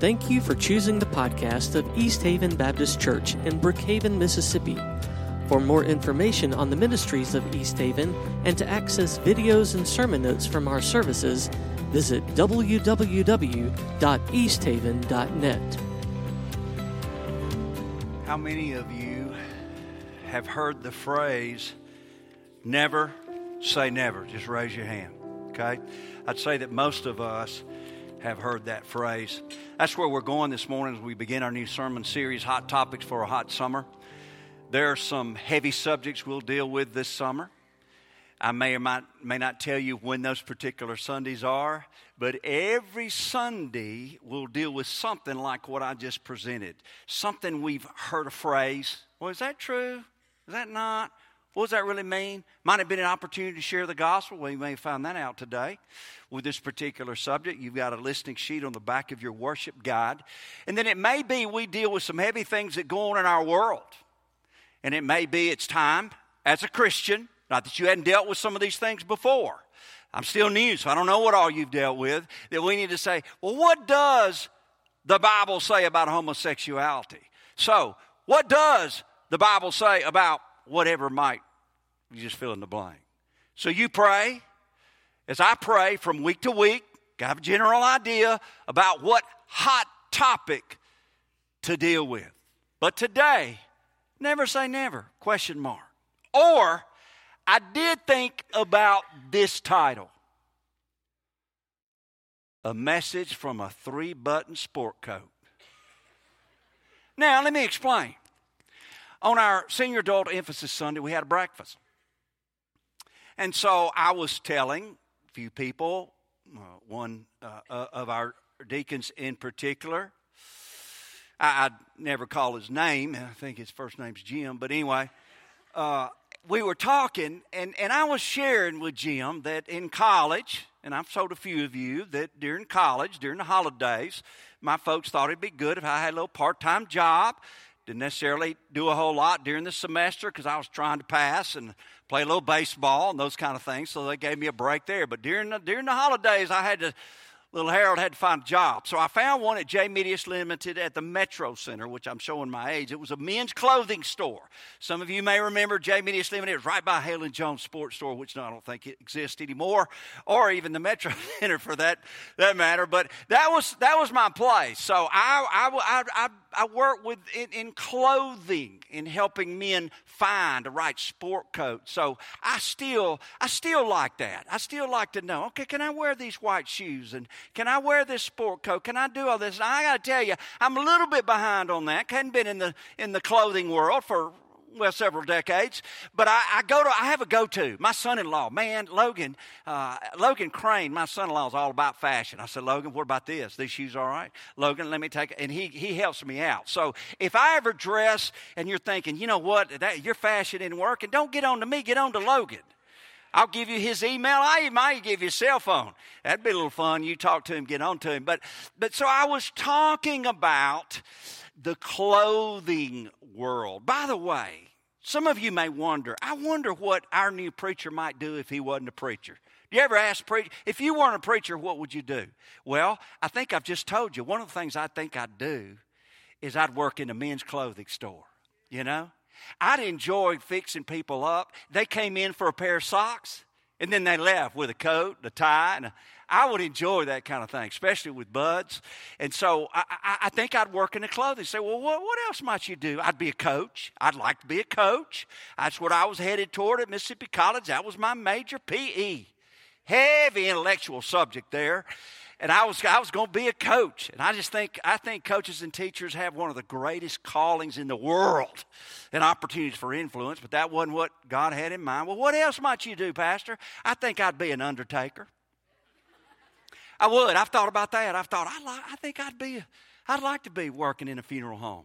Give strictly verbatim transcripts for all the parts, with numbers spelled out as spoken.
Thank you for choosing the podcast of East Haven Baptist Church in Brookhaven, Mississippi. For more information on the ministries of East Haven and to access videos and sermon notes from our services, visit w w w dot east haven dot net. How many of you have heard the phrase, never say never? Just raise your hand, okay? I'd say that most of us have heard that phrase. That's where we're going this morning as we begin our new sermon series, Hot Topics for a Hot Summer. There are some heavy subjects we'll deal with this summer. I may or might, may not tell you when those particular Sundays are, but every Sunday we'll deal with something like what I just presented, something we've heard a phrase. Well, is that true? Is that not? What does that really mean? Might have been an opportunity to share the gospel. Well, you may find that out today with this particular subject. You've got a listening sheet on the back of your worship guide. And then it may be we deal with some heavy things that go on in our world. And it may be it's time as a Christian, not that you hadn't dealt with some of these things before. I'm still new, so I don't know what all you've dealt with, that we need to say, well, what does the Bible say about homosexuality? So, what does the Bible say about whatever might, you just fill in the blank. So you pray, as I pray from week to week, I have a general idea about what hot topic to deal with. But today, never say never, question mark. Or, I did think about this title. A message from a three-button sport coat. Now, let me explain. On our senior adult emphasis Sunday, we had a breakfast. And so I was telling a few people, uh, one uh, uh, of our deacons in particular, I, I'd never call his name, I think his first name's Jim, but anyway, uh, we were talking, and, and I was sharing with Jim that in college, and I've told a few of you that during college, during the holidays, my folks thought it'd be good if I had a little part-time job. Didn't necessarily do a whole lot during the semester because I was trying to pass and play a little baseball and those kind of things, so they gave me a break there. But during the, during the holidays, I had to, little Harold had to find a job. So I found one at J Medius Limited at the Metro Center, which I'm showing my age. It was a men's clothing store. Some of you may remember J Medius Limited. It was right by Helen Jones Sports Store, which I don't think it exists anymore, or even the Metro Center for that that matter. But that was that was my place. So I I I, I worked with in, in clothing, in helping men find the right sport coat. So I still I still like that. I still like to know. Okay, can I wear these white shoes and can I wear this sport coat? Can I do all this? And I got to tell you, I'm a little bit behind on that. I hadn't been in the in the clothing world for, well, several decades. But I, I go to, I have a go-to. My son-in-law, man, Logan, uh, Logan Crane, my son-in-law is all about fashion. I said, Logan, what about this? These shoes all right? Logan, let me take it. And he, he helps me out. So if I ever dress and you're thinking, you know what, that, your fashion isn't working, don't get on to me, get on to Logan. I'll give you his email. I might give you his cell phone. That'd be a little fun. You talk to him, get on to him. But, but so I was talking about the clothing world. By the way, some of you may wonder, I wonder what our new preacher might do if he wasn't a preacher. Do you ever ask preacher, if you weren't a preacher, what would you do? Well, I think I've just told you, one of the things I think I'd do is I'd work in a men's clothing store, you know? I'd enjoy fixing people up. They came in for a pair of socks, and then they left with a coat, a tie, and a, I would enjoy that kind of thing, especially with buds. And so I, I, I think I'd work in the clothing. Say, well, what, what else might you do? I'd be a coach. I'd like to be a coach. That's what I was headed toward at Mississippi College. That was my major, P E. Heavy intellectual subject there. And I was I was going to be a coach. And I just think, I think coaches and teachers have one of the greatest callings in the world and opportunities for influence, but that wasn't what God had in mind. Well, what else might you do, Pastor? I think I'd be an undertaker. I would. I've thought about that. I've thought, I like, I think I'd be, I'd like to be working in a funeral home.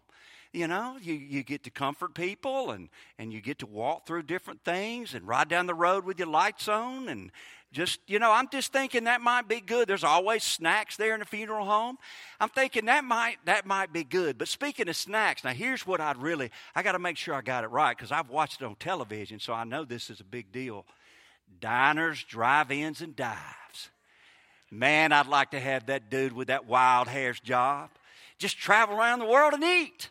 You know, you, you get to comfort people and, and you get to walk through different things and ride down the road with your lights on and just, you know, I'm just thinking that might be good. There's always snacks there in a funeral home. I'm thinking that might that might be good. But speaking of snacks, now here's what I'd really, I got to make sure I got it right because I've watched it on television, so I know this is a big deal. Diners, Drive-Ins and Dives. Man, I'd like to have that dude with that wild hair's job. just travel around the world and eat.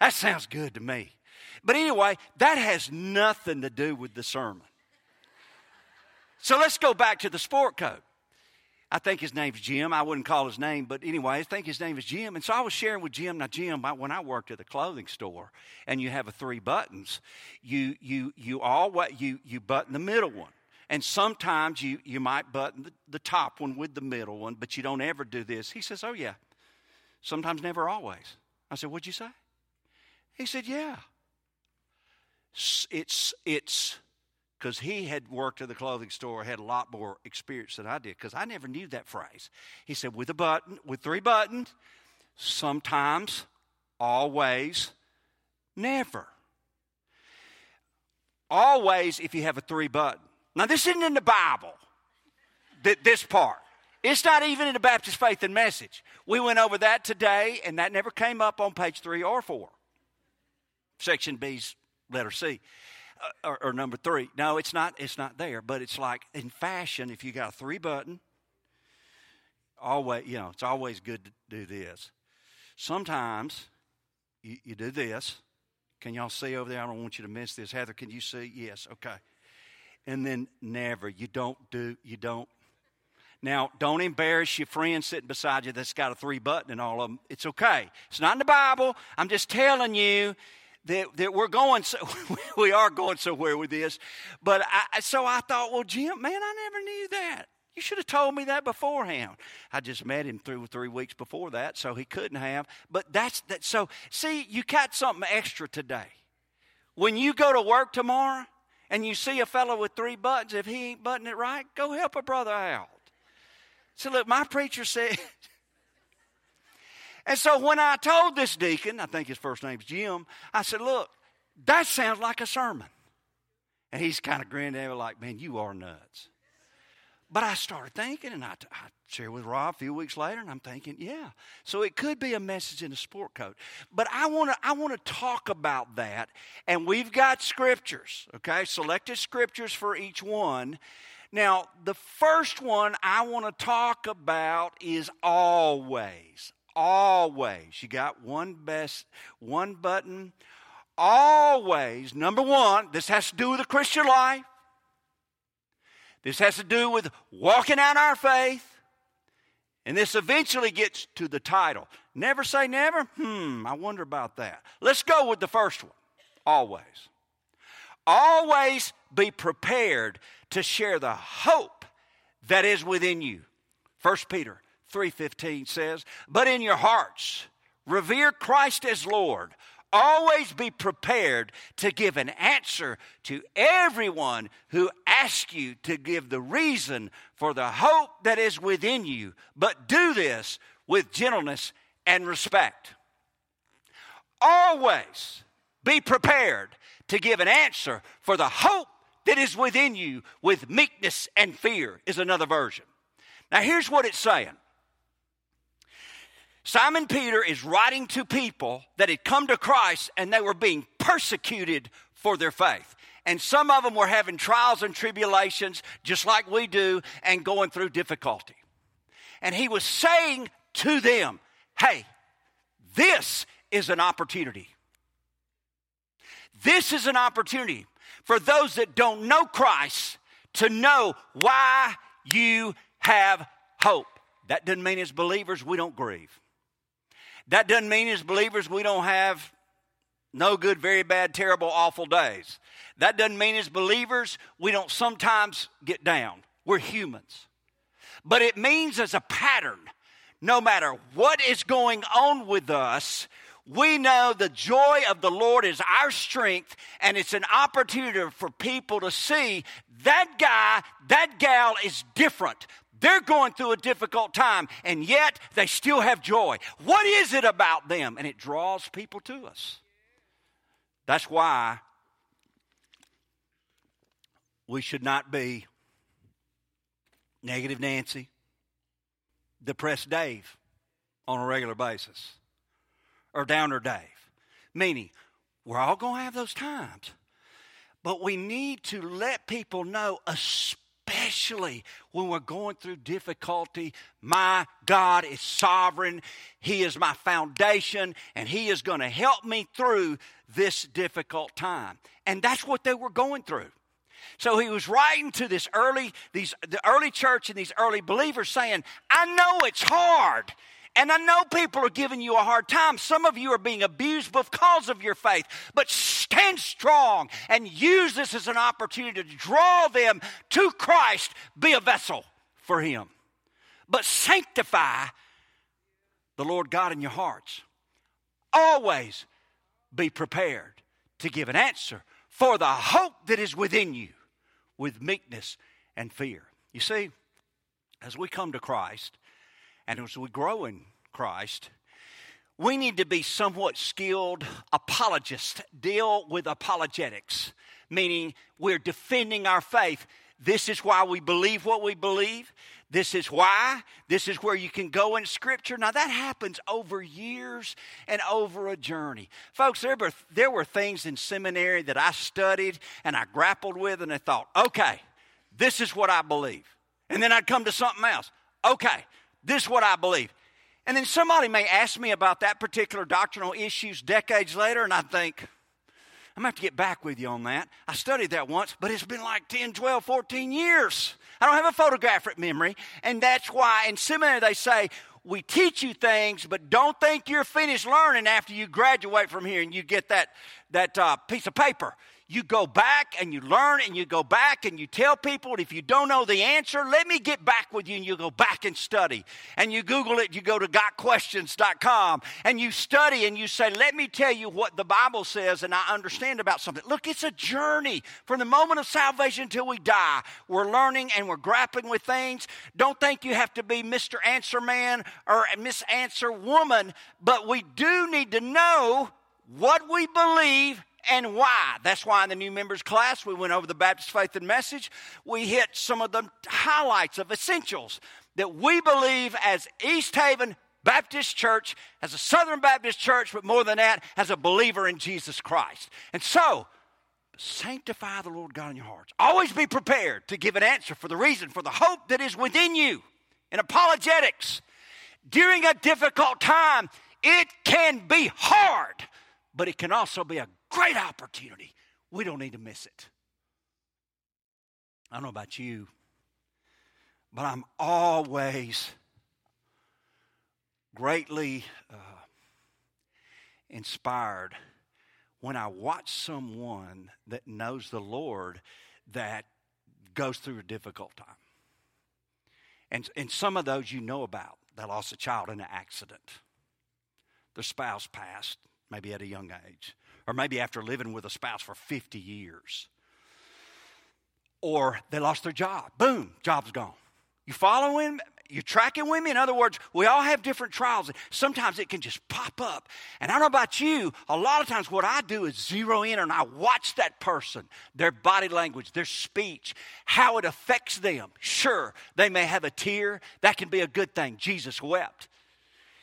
That sounds good to me. But anyway, that has nothing to do with the sermon. So let's go back to the sport coat. I think his name's Jim. I wouldn't call his name, but anyway, I think his name is Jim. And so I was sharing with Jim. Now, Jim, when I worked at a clothing store, and you have a three buttons, you you you all you you button the middle one, and sometimes you you might button the, the top one with the middle one, but you don't ever do this. He says, "Oh yeah, sometimes, never, always." I said, "What'd you say?" He said, "Yeah." It's it's. Because he had worked at the clothing store, had a lot more experience than I did, because I never knew that phrase. He said, with a button, with three buttons, sometimes, always, never. Always if you have a three button. Now, this isn't in the Bible, th- this part. It's not even in the Baptist Faith and Message. We went over that today, and that never came up on page three or four. Section B's letter C. Or, or number three. No, it's not it's not there, but it's like in fashion, if you got a three button, always, you know, it's always good to do this. Sometimes you, you do this. Can y'all see over there? I don't want you to miss this. Heather, can you see? Yes, okay. And then never. You don't do, you don't. Now, don't embarrass your friend sitting beside you that's got a three button and all of them. It's okay. It's not in the Bible. I'm just telling you. That, that we're going, so, we are going somewhere with this. But I, so I thought, well, Jim, man, I never knew that. You should have told me that beforehand. I just met him three, three weeks before that, so he couldn't have. But that's that. So, see, you got something extra today. When you go to work tomorrow and you see a fellow with three buttons, if he ain't buttoning it right, go help a brother out. So, look, my preacher said, and so when I told this deacon, I think his first name's Jim, I said, look, that sounds like a sermon. And he's kind of grinned at me like, man, you are nuts. But I started thinking, and I, I shared with Rob a few weeks later, and I'm thinking, yeah. So it could be a message in a sport coat. But I want to I want to talk about that, and we've got scriptures, okay, selected scriptures for each one. Now, the first one I want to talk about is always. Always, you got one best, one button. Always, number one, this has to do with the Christian life. This has to do with walking out our faith. And this eventually gets to the title. Never say never? Hmm, I wonder about that. Let's go with the first one. Always. Always be prepared to share the hope that is within you. First Peter three fifteen says, but in your hearts, revere Christ as Lord. Always be prepared to give an answer to everyone who asks you to give the reason for the hope that is within you, but do this with gentleness and respect. Always be prepared to give an answer for the hope that is within you with meekness and fear is another version. Now here's what it's saying. Simon Peter is writing to people that had come to Christ and they were being persecuted for their faith. And some of them were having trials and tribulations just like we do and going through difficulty. And he was saying to them, hey, this is an opportunity. This is an opportunity for those that don't know Christ to know why you have hope. That doesn't mean as believers we don't grieve. That doesn't mean as believers we don't have no good, very bad, terrible, awful days. That doesn't mean as believers we don't sometimes get down. We're humans. But it means as a pattern, no matter what is going on with us, we know the joy of the Lord is our strength, and it's an opportunity for people to see that guy, that gal is different. They're going through a difficult time, and yet they still have joy. What is it about them? And it draws people to us. That's why we should not be negative Nancy, depressed Dave on a regular basis, or downer Dave. Meaning, we're all going to have those times. But we need to let people know, especially, especially when we're going through difficulty. My God is sovereign. He is my foundation, and He is going to help me through this difficult time. And that's what they were going through. So he was writing to this early, these the early church and these early believers saying, I know it's hard, and I know people are giving you a hard time. Some of you are being abused because of your faith, but stand strong and use this as an opportunity to draw them to Christ. Be a vessel for Him, but sanctify the Lord God in your hearts. Always be prepared to give an answer for the hope that is within you, with meekness and fear. You see, as we come to Christ, and as we grow in Christ, we need to be somewhat skilled apologists, deal with apologetics, meaning we're defending our faith. This is why we believe what we believe. This is why. This is where you can go in Scripture. Now, that happens over years and over a journey. Folks, there were, there were things in seminary that I studied and I grappled with, and I thought, okay, this is what I believe. And then I'd come to something else. Okay, this is what I believe. And then somebody may ask me about that particular doctrinal issues decades later, and I think, I'm going to have to get back with you on that. I studied that once, but it's been like ten, twelve, fourteen years. I don't have a photographic memory, and that's why in seminary they say, we teach you things, but don't think you're finished learning after you graduate from here and you get that, that uh, piece of paper. You go back and you learn and you go back and you tell people, and if you don't know the answer, let me get back with you, and you go back and study. And you Google it, you go to got questions dot com, and you study and you say, let me tell you what the Bible says and I understand about something. Look, it's a journey. From the moment of salvation till we die, we're learning and we're grappling with things. Don't think you have to be Mister Answer Man or Miss Answer Woman, but we do need to know what we believe and why. That's why in the new members class, we went over the Baptist Faith and Message. We hit some of the highlights of essentials that we believe as East Haven Baptist Church, as a Southern Baptist church, but more than that, as a believer in Jesus Christ. And so, sanctify the Lord God in your hearts. Always be prepared to give an answer for the reason, for the hope that is within you. In apologetics, during a difficult time, it can be hard, but it can also be a great opportunity. We don't need to miss it. I don't know about you, but I'm always greatly uh, inspired when I watch someone that knows the Lord that goes through a difficult time. And, and some of those you know about. They lost a child in an accident. Their spouse passed, maybe at a young age, or maybe after living with a spouse for fifty years. Or they lost their job. Boom, job's gone. You following? You tracking with me? In other words, we all have different trials. Sometimes it can just pop up. And I don't know about you, a lot of times what I do is zero in and I watch that person, their body language, their speech, how it affects them. Sure, they may have a tear. That can be a good thing. Jesus wept.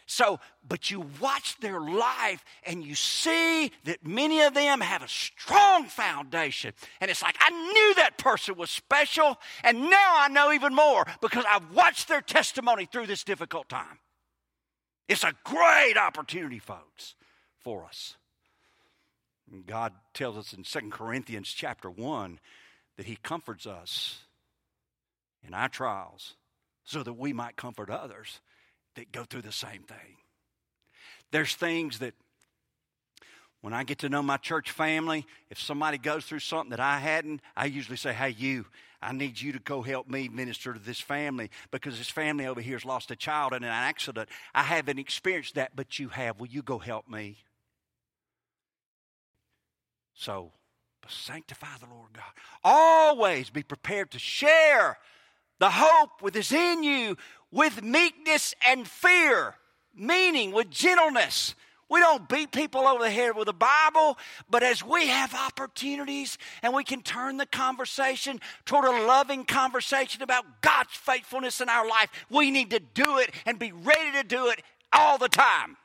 So, but you watch their life and you see that many of them have a strong foundation. And it's like, I knew that person was special, and now I know even more because I've watched their testimony through this difficult time. It's a great opportunity, folks, for us. And God tells us in Second Corinthians chapter one that He comforts us in our trials so that we might comfort others that go through the same thing. There's things that when I get to know my church family, if somebody goes through something that I hadn't, I usually say, hey, you, I need you to go help me minister to this family because this family over here has lost a child in an accident. I haven't experienced that, but you have. Will you go help me? So, sanctify the Lord God. Always be prepared to share the hope that is in you with meekness and fear, meaning with gentleness. We don't beat people over the head with the Bible, but as we have opportunities and we can turn the conversation toward a loving conversation about God's faithfulness in our life, we need to do it and be ready to do it all the time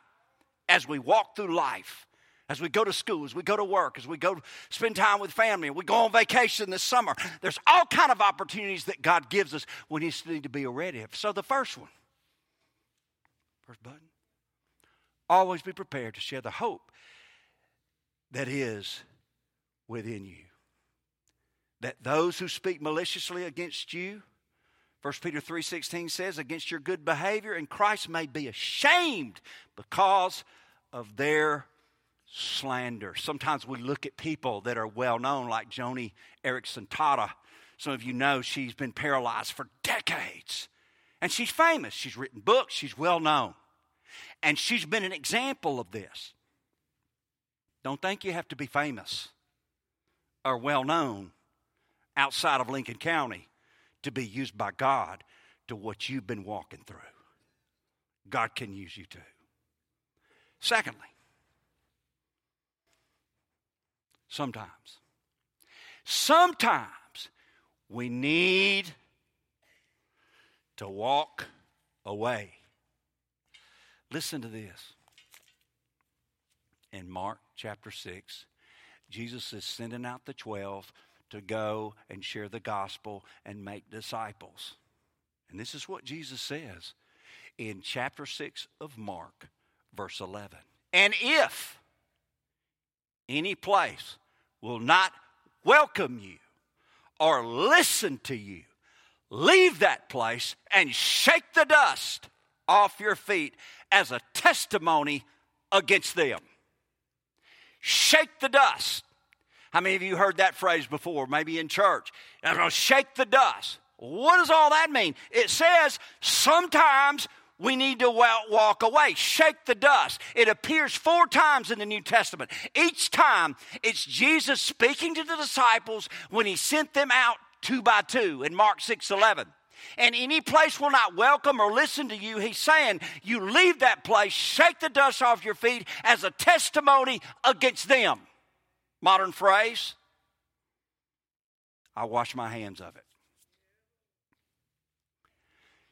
as we walk through life, as we go to school, as we go to work, as we go spend time with family, we go on vacation this summer. There's all kind of opportunities that God gives us. We just need to be ready. So the first one, first button, always be prepared to share the hope that is within you. That those who speak maliciously against you, First Peter three sixteen says, against your good behavior in Christ may be ashamed because of their slander. Sometimes we look at people that are well known, like Joni Erickson Tada. Some of you know she's been paralyzed for decades. And she's famous. She's written books. She's well known. And she's been an example of this. Don't think you have to be famous or well known outside of Lincoln County to be used by God to what you've been walking through. God can use you too. Secondly, sometimes, sometimes we need to walk away. Listen to this. In Mark chapter six, Jesus is sending out the twelve to go and share the gospel and make disciples. And this is what Jesus says in chapter six of Mark, verse eleven. And if any place will not welcome you or listen to you, leave that place and shake the dust off your feet as a testimony against them. Shake the dust. How many of you heard that phrase before, maybe in church? I'm going to shake the dust. What does all that mean? It says sometimes we need to walk away, shake the dust. It appears four times in the New Testament. Each time it's Jesus speaking to the disciples when he sent them out two by two in Mark six eleven. And any place will not welcome or listen to you, he's saying, you leave that place, shake the dust off your feet as a testimony against them. Modern phrase, I wash my hands of it.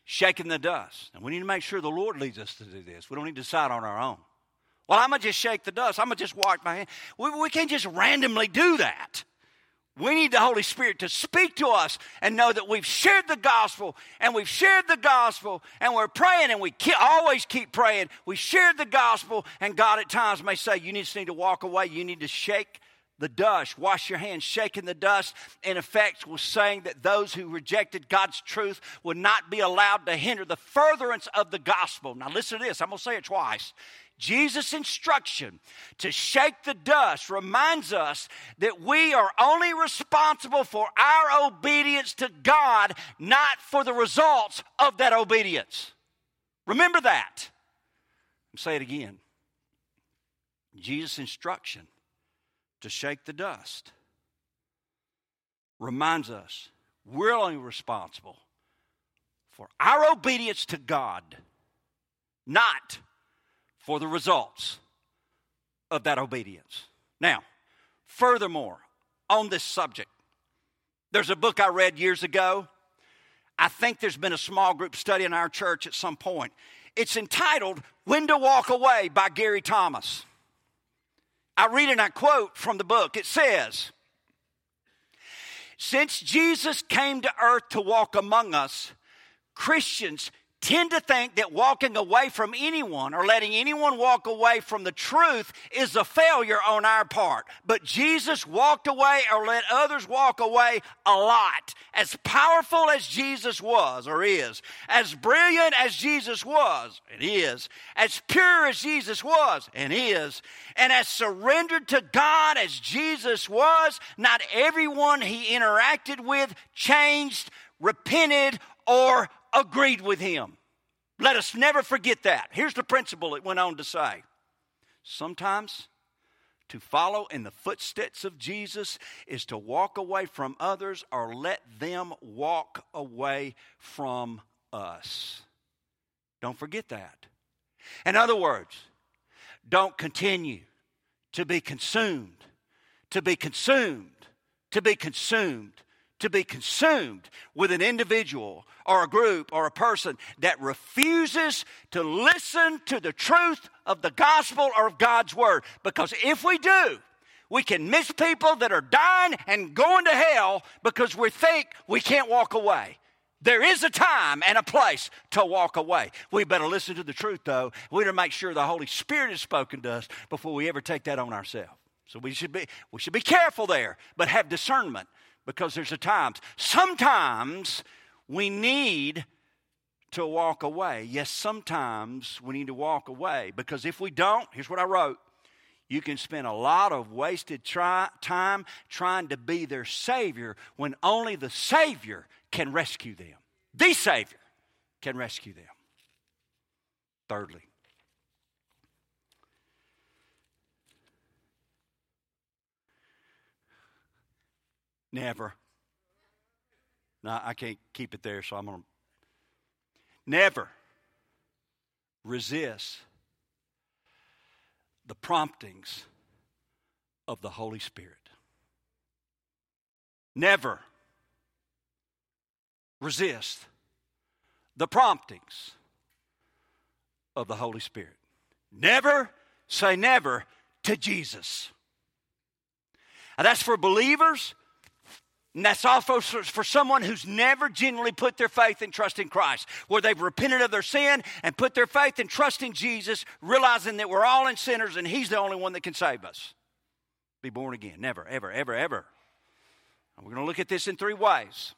Shaking the dust. And we need to make sure the Lord leads us to do this. We don't need to decide on our own. Well, I'm going to just shake the dust. I'm going to just wash my hands. We, we can't just randomly do that. We need the Holy Spirit to speak to us and know that we've shared the gospel, and we've shared the gospel, and we're praying, and we ke- always keep praying. We shared the gospel, and God at times may say, you just need to walk away. You need to shake the dust. Wash your hands. Shaking the dust, in effect, was saying that those who rejected God's truth would not be allowed to hinder the furtherance of the gospel. Now listen to this. I'm going to say it twice. Jesus' instruction to shake the dust reminds us that we are only responsible for our obedience to God, not for the results of that obedience. Remember that. I'll say it again. Jesus' instruction to shake the dust reminds us we're only responsible for our obedience to God, not for the results of that obedience. Now, furthermore, on this subject, there's a book I read years ago. I think there's been a small group study in our church at some point. It's entitled, When to Walk Away by Gary Thomas. I read and I quote from the book. It says, since Jesus came to earth to walk among us, Christians tend to think that walking away from anyone or letting anyone walk away from the truth is a failure on our part. But Jesus walked away or let others walk away a lot. As powerful as Jesus was or is, as brilliant as Jesus was and is, as pure as Jesus was and is, and as surrendered to God as Jesus was, not everyone he interacted with changed, repented, or agreed with him. Let us never forget that. Here's the principle it went on to say. Sometimes to follow in the footsteps of Jesus is to walk away from others or let them walk away from us. Don't forget that. In other words, don't continue to be consumed, to be consumed, to be consumed, to be consumed with an individual or a group or a person that refuses to listen to the truth of the gospel or of God's word. Because if we do, we can miss people that are dying and going to hell because we think we can't walk away. There is a time and a place to walk away. We better listen to the truth, though. We better make sure the Holy Spirit has spoken to us before we ever take that on ourselves. So we should be we should be careful there, but have discernment, because there's a times. Sometimes we need to walk away. Yes, sometimes we need to walk away, because if we don't, here's what I wrote. You can spend a lot of wasted try, time trying to be their Savior when only the Savior can rescue them. The Savior can rescue them. Thirdly, never. No, I can't keep it there, so I'm going to. Never resist the promptings of the Holy Spirit. Never resist the promptings of the Holy Spirit. Never say never to Jesus. Now that's for believers, and that's also for someone who's never genuinely put their faith and trust in Christ, where they've repented of their sin and put their faith and trust in Jesus, realizing that we're all in sinners and he's the only one that can save us. Be born again. Never, ever, ever, ever. And we're going to look at this in three ways.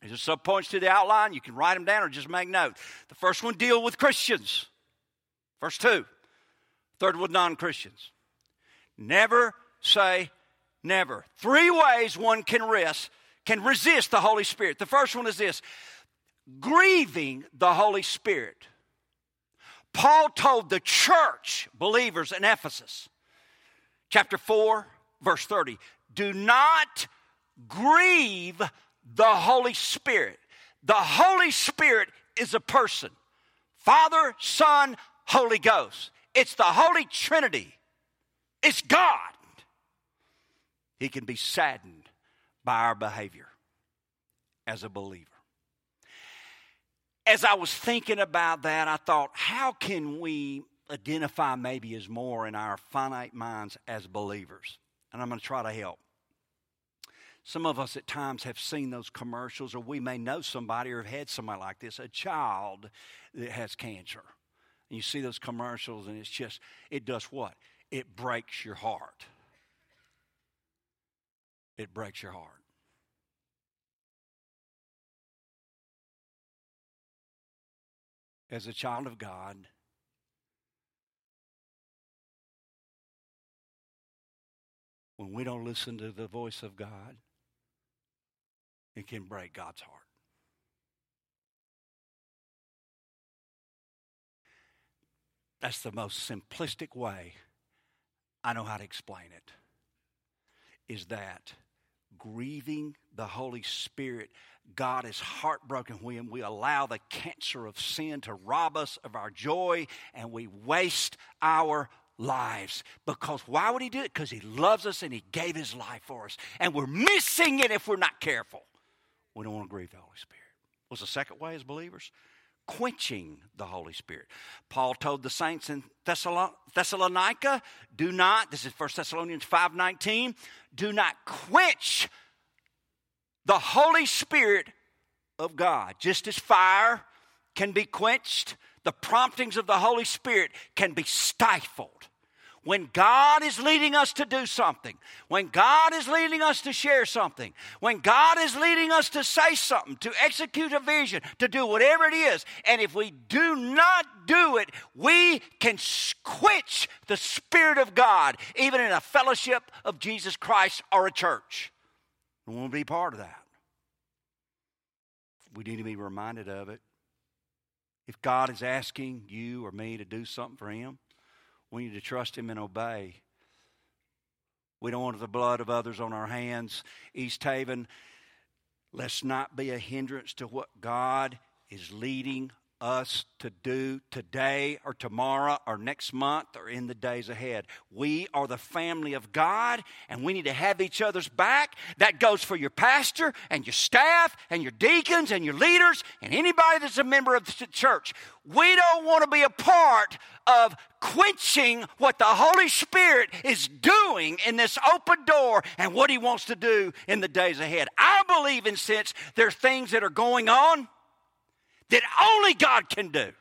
There's some points to the outline. You can write them down or just make notes. The first one, deal with Christians. Verse two. Third, with non-Christians. Never say never. Three ways one can risk, can resist the Holy Spirit. The first one is this: grieving the Holy Spirit. Paul told the church, believers in Ephesus, chapter four, verse thirty, do not grieve the Holy Spirit. The Holy Spirit is a person. Father, Son, Holy Ghost. It's the Holy Trinity. It's God. He can be saddened by our behavior as a believer. As I was thinking about that, I thought, how can we identify maybe as more in our finite minds as believers? And I'm going to try to help. Some of us at times have seen those commercials, or we may know somebody or have had somebody like this, a child that has cancer. And you see those commercials, and it's just, it does what? It breaks your heart. It breaks your heart. As a child of God, when we don't listen to the voice of God, it can break God's heart. That's the most simplistic way I know how to explain it, is that grieving the Holy Spirit, God is heartbroken when we allow the cancer of sin to rob us of our joy, and we waste our lives. Because why would he do it? Because he loves us and he gave his life for us. And we're missing it if we're not careful. We don't want to grieve the Holy Spirit. What's the second way as believers? Quenching the Holy Spirit. Paul told the saints in Thessalonica, do not, this is First Thessalonians five nineteen, do not quench the Holy Spirit of God. Just as fire can be quenched, the promptings of the Holy Spirit can be stifled. When God is leading us to do something, when God is leading us to share something, when God is leading us to say something, to execute a vision, to do whatever it is, and if we do not do it, we can quench the Spirit of God, even in a fellowship of Jesus Christ or a church. We won't be part of that. We need to be reminded of it. If God is asking you or me to do something for him, we need to trust him and obey. We don't want the blood of others on our hands. East Haven, let's not be a hindrance to what God is leading us to do today or tomorrow or next month or in the days ahead. We are the family of God, and we need to have each other's back. That goes for your pastor and your staff and your deacons and your leaders and anybody that's a member of the church. We don't want to be a part of quenching what the Holy Spirit is doing in this open door and what He wants to do in the days ahead. I believe, in a sense, there's things that are going on that only God can do.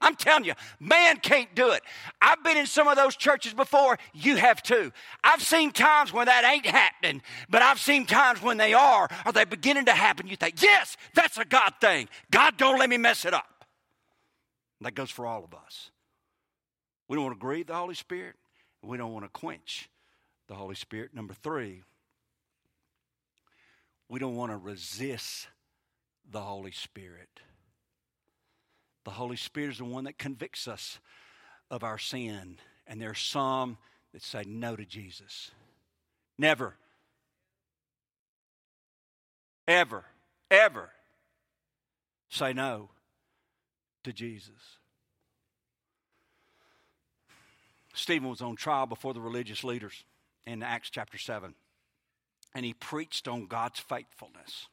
I'm telling you, man can't do it. I've been in some of those churches before. You have too. I've seen times when that ain't happening, but I've seen times when they are, or they're beginning to happen. You think, yes, that's a God thing. God, don't let me mess it up. And that goes for all of us. We don't want to grieve the Holy Spirit. We don't want to quench the Holy Spirit. Number three, we don't want to resist the Holy Spirit. The Holy Spirit is the one that convicts us of our sin. And there are some that say no to Jesus. Never. Ever. Ever say no to Jesus. Stephen was on trial before the religious leaders in Acts chapter seven. And he preached on God's faithfulness.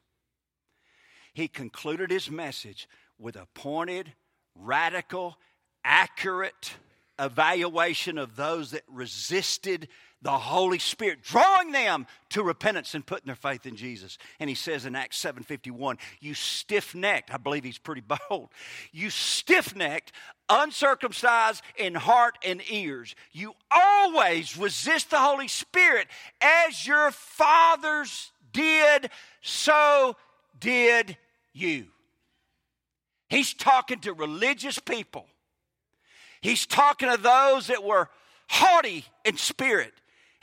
He concluded his message with a pointed, radical, accurate evaluation of those that resisted the Holy Spirit, drawing them to repentance and putting their faith in Jesus. And he says in Acts seven fifty-one, you stiff-necked, I believe he's pretty bold, you stiff-necked, uncircumcised in heart and ears, you always resist the Holy Spirit. As your fathers did, so did you. He's talking to religious people. He's talking to those that were haughty in spirit.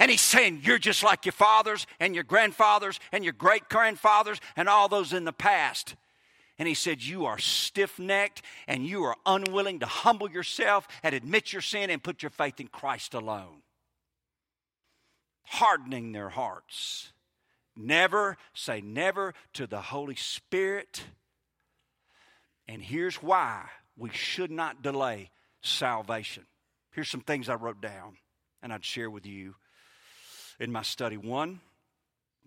And he's saying, you're just like your fathers and your grandfathers and your great-grandfathers and all those in the past. And he said, you are stiff-necked and you are unwilling to humble yourself and admit your sin and put your faith in Christ alone. Hardening their hearts. Never say never to the Holy Spirit. And here's why we should not delay salvation. Here's some things I wrote down and I'd share with you in my study. One,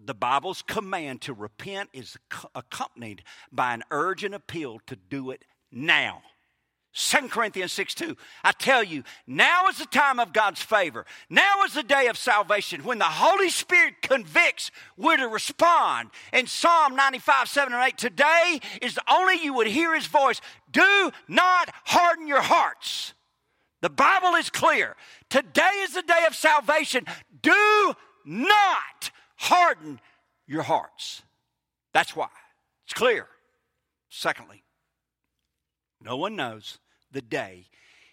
the Bible's command to repent is accompanied by an urgent appeal to do it now. Second Corinthians six two, I tell you, now is the time of God's favor. Now is the day of salvation. When the Holy Spirit convicts, we're to respond. In Psalm ninety-five, seven and eight, today is the only you would hear His voice. Do not harden your hearts. The Bible is clear. Today is the day of salvation. Do not harden your hearts. That's why. It's clear. Secondly, no one knows the day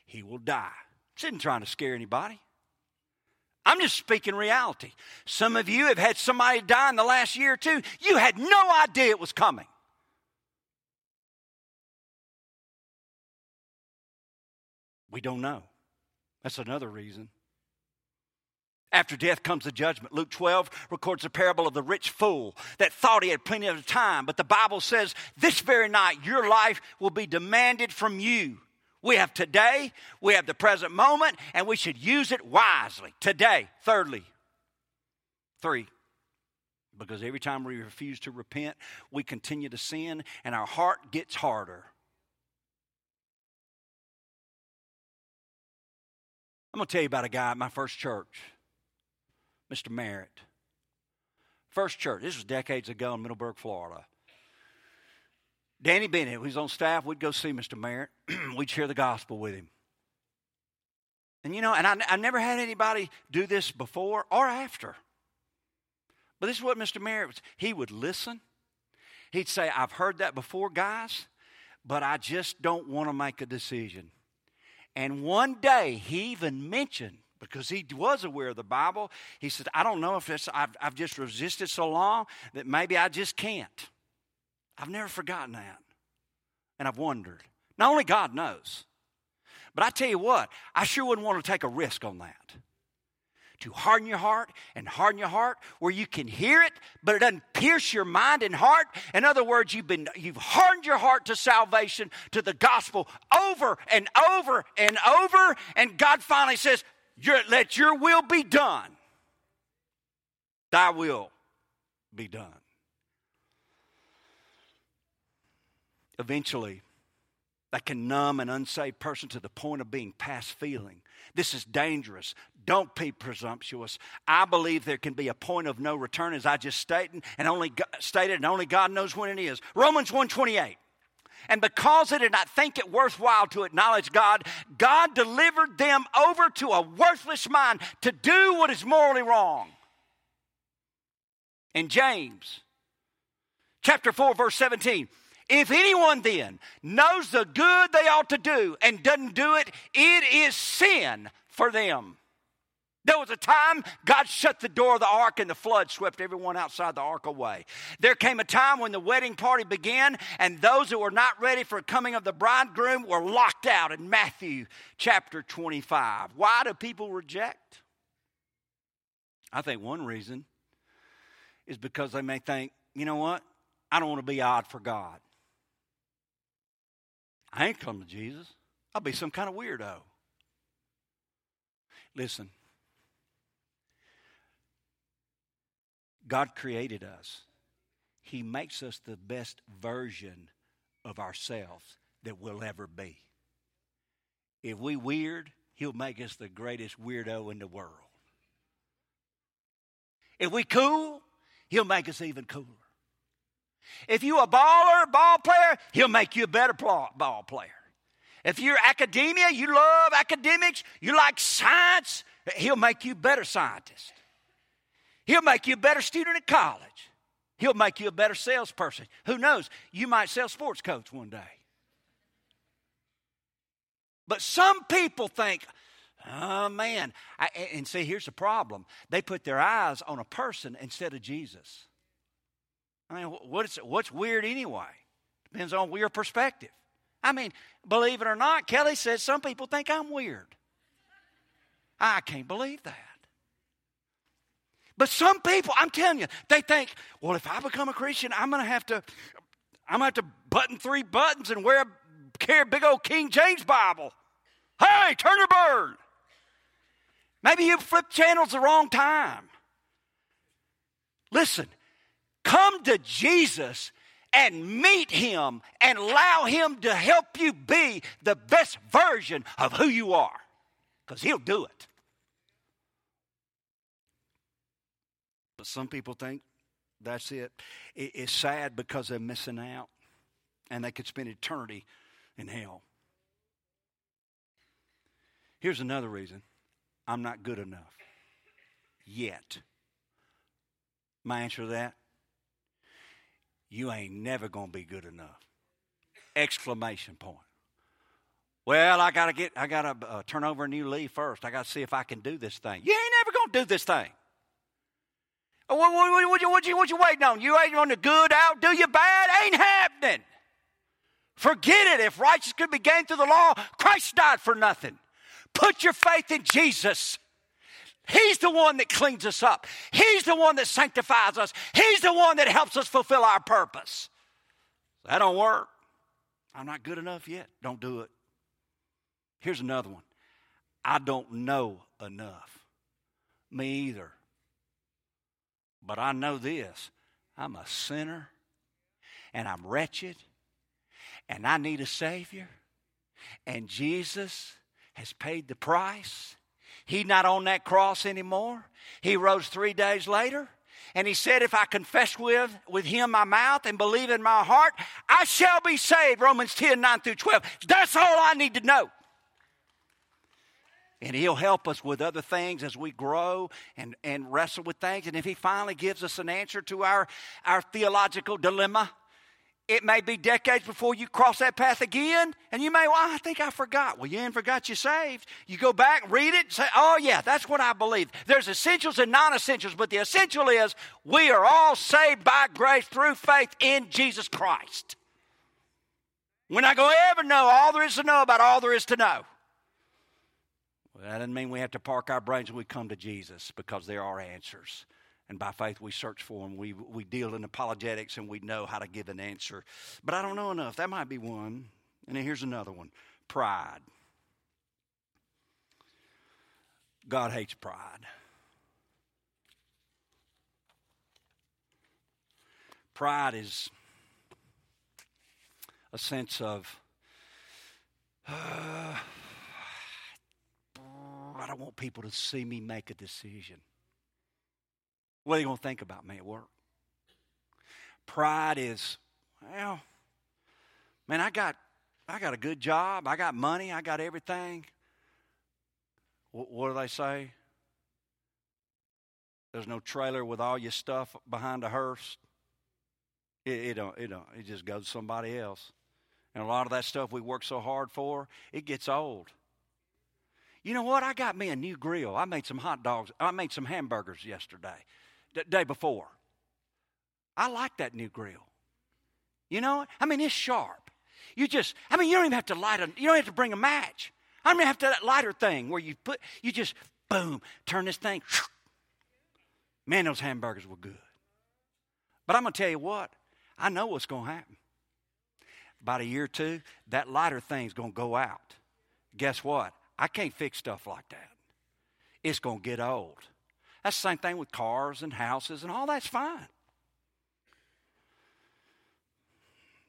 he will die. This isn't trying to scare anybody. I'm just speaking reality. Some of you have had somebody die in the last year or two. You had no idea it was coming. We don't know. That's another reason. After death comes the judgment. Luke twelve records the parable of the rich fool that thought he had plenty of time. But the Bible says, this very night your life will be demanded from you. We have today, we have the present moment, and we should use it wisely today. Thirdly, three, because every time we refuse to repent, we continue to sin and our heart gets harder. I'm going to tell you about a guy at my first church. Mister Merritt, first church. This was decades ago in Middleburg, Florida. Danny Bennett, who was on staff, we'd go see Mister Merritt. We'd share the gospel with him. And, you know, and I, I never had anybody do this before or after. But this is what Mister Merritt was. He would listen. He'd say, I've heard that before, guys, but I just don't want to make a decision. And one day he even mentioned, because he was aware of the Bible, he said, I don't know if it's, I've, I've just resisted so long that maybe I just can't. I've never forgotten that. And I've wondered. Not only God knows. But I tell you what, I sure wouldn't want to take a risk on that. to harden your heart and harden your heart where you can hear it, but it doesn't pierce your mind and heart. In other words, you've been you've hardened your heart to salvation, to the gospel, over and over and over, and God finally says, let your will be done. Thy will be done. Eventually, that can numb an unsaved person to the point of being past feeling. This is dangerous. Don't be presumptuous. I believe there can be a point of no return, as I just stated, and only stated, and only God knows when it is. Romans one twenty-eight. And because they did not think it worthwhile to acknowledge God, God delivered them over to a worthless mind to do what is morally wrong. In James, chapter four, verse seventeen. If anyone then knows the good they ought to do and doesn't do it, it is sin for them. There was a time God shut the door of the ark and the flood swept everyone outside the ark away. There came a time when the wedding party began and those who were not ready for the coming of the bridegroom were locked out in Matthew chapter twenty-five. Why do people reject? I think one reason is because they may think, you know what? I don't want to be odd for God. I ain't come to Jesus. I'll be some kind of weirdo. Listen, God created us. He makes us the best version of ourselves that we'll ever be. If we weird, He'll make us the greatest weirdo in the world. If we cool, He'll make us even cooler. If you're a baller, ball player, He'll make you a better ball player. If you're academia, you love academics, you like science, He'll make you a better scientist. He'll make you a better student at college. He'll make you a better salesperson. Who knows? You might sell sports coats one day. But some people think, oh, man. I, and see, here's the problem. They put their eyes on a person instead of Jesus. I mean, what's, what's weird anyway? Depends on your perspective. I mean, believe it or not, Kelly says some people think I'm weird. I can't believe that. But some people, I'm telling you, they think, well, if I become a Christian, I'm going to have to, I'm going to have to button three buttons and wear carry a big old King James Bible. Hey, turn your bird. Maybe you flipped channels the wrong time. Listen. Come to Jesus and meet Him and allow Him to help you be the best version of who you are, because He'll do it. But some people think that's it. It's sad because they're missing out and they could spend eternity in hell. Here's another reason. I'm not good enough yet. My answer to that, you ain't never going to be good enough. Exclamation point. Well, I got to get, I got to uh, turn over a new leaf first. I got to see if I can do this thing. You ain't never going to do this thing. What, what, what, what, you, what, you, what you waiting on? You ain't on the good out, do you bad? Ain't happening. Forget it. If righteousness could be gained through the law, Christ died for nothing. Put your faith in Jesus. He's the one that cleans us up. He's the one that sanctifies us. He's the one that helps us fulfill our purpose. That don't work. I'm not good enough yet. Don't do it. Here's another one. I don't know enough. Me either. But I know this. I'm a sinner, and I'm wretched, and I need a Savior, and Jesus has paid the price. He's not on that cross anymore. He rose three days later. And He said, if I confess with, with Him my mouth and believe in my heart, I shall be saved. Romans ten, nine through twelve. That's all I need to know. And He'll help us with other things as we grow and, and wrestle with things. And if He finally gives us an answer to our, our theological dilemma, it may be decades before you cross that path again, and you may, well, I think I forgot. Well, you ain't forgot you saved. You go back, read it, say, oh, yeah, that's what I believe. There's essentials and non-essentials, but the essential is we are all saved by grace through faith in Jesus Christ. We're not going to ever know all there is to know about all there is to know. Well, that doesn't mean we have to park our brains when we come to Jesus, because there are answers. And by faith, we search for them. We we deal in apologetics, and we know how to give an answer. But I don't know enough. That might be one. And then here's another one. Pride. God hates pride. Pride is a sense of, uh, I don't want people to see me make a decision. What are they going to think about me at work? Pride is, well, man, I got, I got a good job. I got money. I got everything. What, what do they say? There's no trailer with all your stuff behind a hearse. It, it don't. It don't. It just goes to somebody else. And a lot of that stuff we work so hard for, it gets old. You know what? I got me a new grill. I made some hot dogs. I made some hamburgers yesterday, the day before. I like that new grill. You know, I mean, it's sharp. You just, I mean, you don't even have to light a, you don't have to bring a match. I don't even have to that lighter thing where you put, you just, boom, turn this thing. Man, those hamburgers were good. But I'm going to tell you what, I know what's going to happen. About a year or two, that lighter thing's going to go out. Guess what? I can't fix stuff like that. It's going to get old. That's the same thing with cars and houses and all that's fine.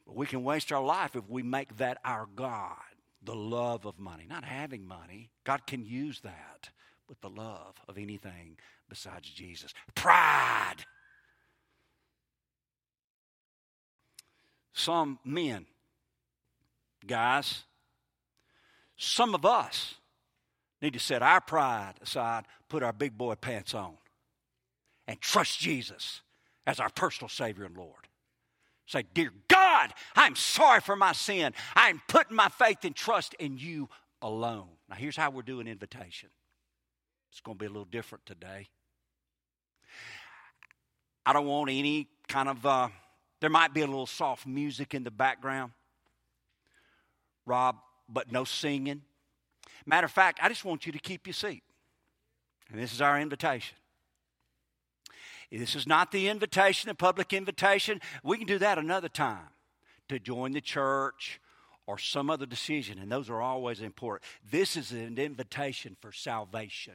But we can waste our life if we make that our God, the love of money. Not having money. God can use that with the love of anything besides Jesus. Pride. Some men, guys, some of us, need to set our pride aside, put our big boy pants on, and trust Jesus as our personal Savior and Lord. Say, dear God, I'm sorry for my sin. I'm putting my faith and trust in you alone. Now, here's how we're doing invitation. It's going to be a little different today. I don't want any kind of, uh, there might be a little soft music in the background, Rob, but no singing. Matter of fact, I just want you to keep your seat. And this is our invitation. This is not the invitation, the public invitation. We can do that another time, to join the church or some other decision, and those are always important. This is an invitation for salvation.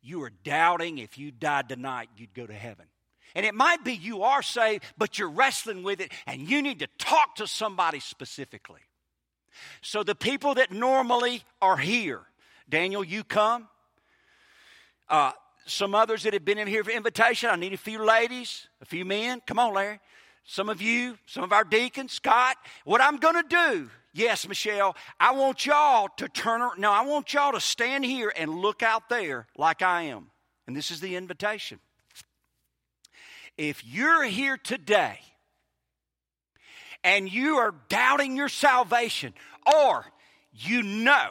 You are doubting if you died tonight, you'd go to heaven. And it might be you are saved, but you're wrestling with it, and you need to talk to somebody specifically. So the people that normally are here, Daniel, you come. Uh, some others that have been in here for invitation. I need a few ladies, a few men. Come on, Larry. Some of you, some of our deacons, Scott. What I'm going to do, yes, Michelle, I want y'all to turn around. No, I want y'all to stand here and look out there like I am. And this is the invitation. If you're here today and you are doubting your salvation, or you know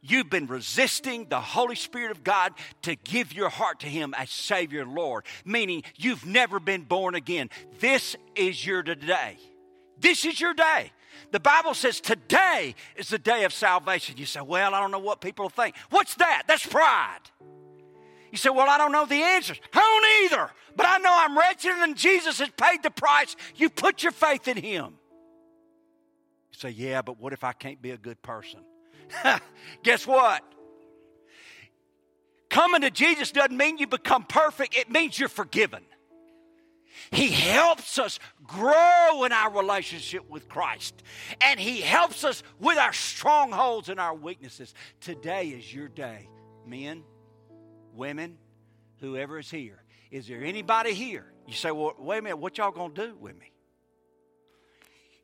you've been resisting the Holy Spirit of God to give your heart to Him as Savior and Lord, meaning you've never been born again, this is your today. This is your day. The Bible says today is the day of salvation. You say, well, I don't know what people think. What's that? That's pride. You say, well, I don't know the answers. I don't either, but I know I'm wretched and Jesus has paid the price. You put your faith in Him. You say, yeah, but what if I can't be a good person? Guess what? Coming to Jesus doesn't mean you become perfect. It means you're forgiven. He helps us grow in our relationship with Christ. And He helps us with our strongholds and our weaknesses. Today is your day, men, women, whoever is here. Is there anybody here? You say, well, wait a minute, what y'all going to do with me?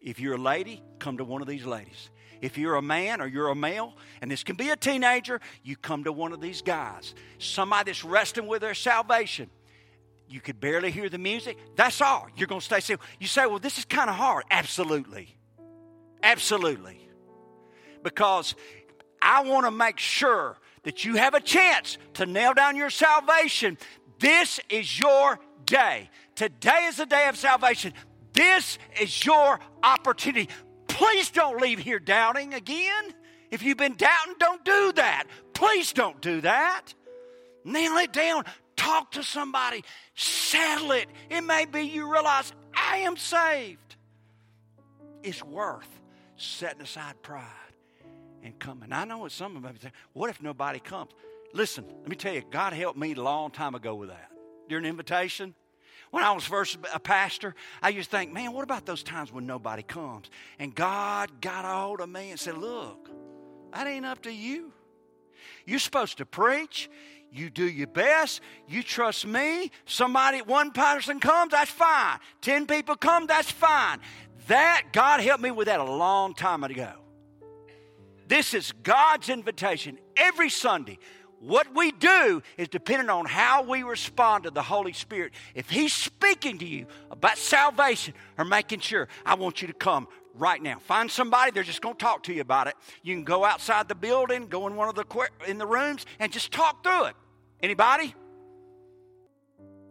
If you're a lady, come to one of these ladies. If you're a man or you're a male, and this can be a teenager, you come to one of these guys. Somebody that's wrestling with their salvation. You could barely hear the music. That's all. You're going to stay safe. You say, well, this is kind of hard. Absolutely. Absolutely. Because I want to make sure that you have a chance to nail down your salvation. This is your day. Today is the day of salvation. This is your opportunity. Please don't leave here doubting again. If you've been doubting, don't do that. Please don't do that. Nail it down. Talk to somebody. Settle it. It may be you realize, I am saved. It's worth setting aside pride and coming. I know what some of them say, what if nobody comes? Listen, let me tell you, God helped me a long time ago with that. During an invitation, when I was first a pastor, I used to think, man, what about those times when nobody comes? And God got a hold of me and said, look, that ain't up to you. You're supposed to preach. You do your best. You trust me. Somebody, one person comes, that's fine. Ten people come, that's fine. That, God helped me with that a long time ago. This is God's invitation every Sunday. What we do is dependent on how we respond to the Holy Spirit. If He's speaking to you about salvation or making sure, I want you to come right now. Find somebody. They're just going to talk to you about it. You can go outside the building, go in one of the in the rooms, and just talk through it. Anybody?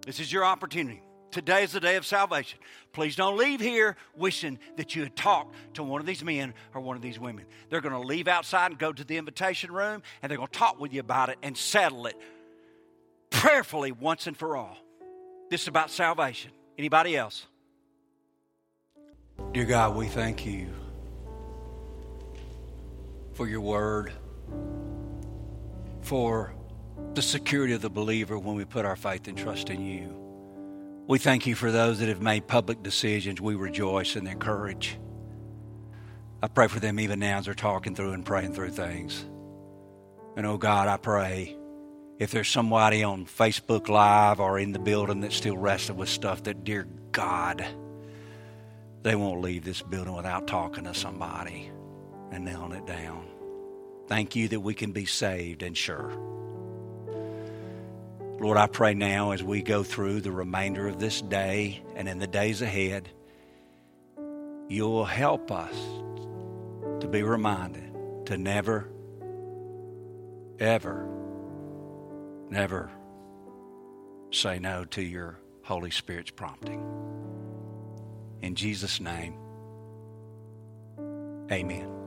This is your opportunity. Today is the day of salvation. Please don't leave here wishing that you had talked to one of these men or one of these women. They're going to leave outside and go to the invitation room, and they're going to talk with you about it and settle it prayerfully once and for all. This is about salvation. Anybody else? Dear God, we thank you for your word, for the security of the believer when we put our faith and trust in you. We thank you for those that have made public decisions. We rejoice in their courage. I pray for them even now as they're talking through and praying through things. And, oh, God, I pray if there's somebody on Facebook Live or in the building that's still wrestling with stuff that, dear God, they won't leave this building without talking to somebody and nailing it down. Thank you that we can be saved and sure. Lord, I pray now as we go through the remainder of this day and in the days ahead, you'll help us to be reminded to never, ever, never say no to your Holy Spirit's prompting. In Jesus' name, amen.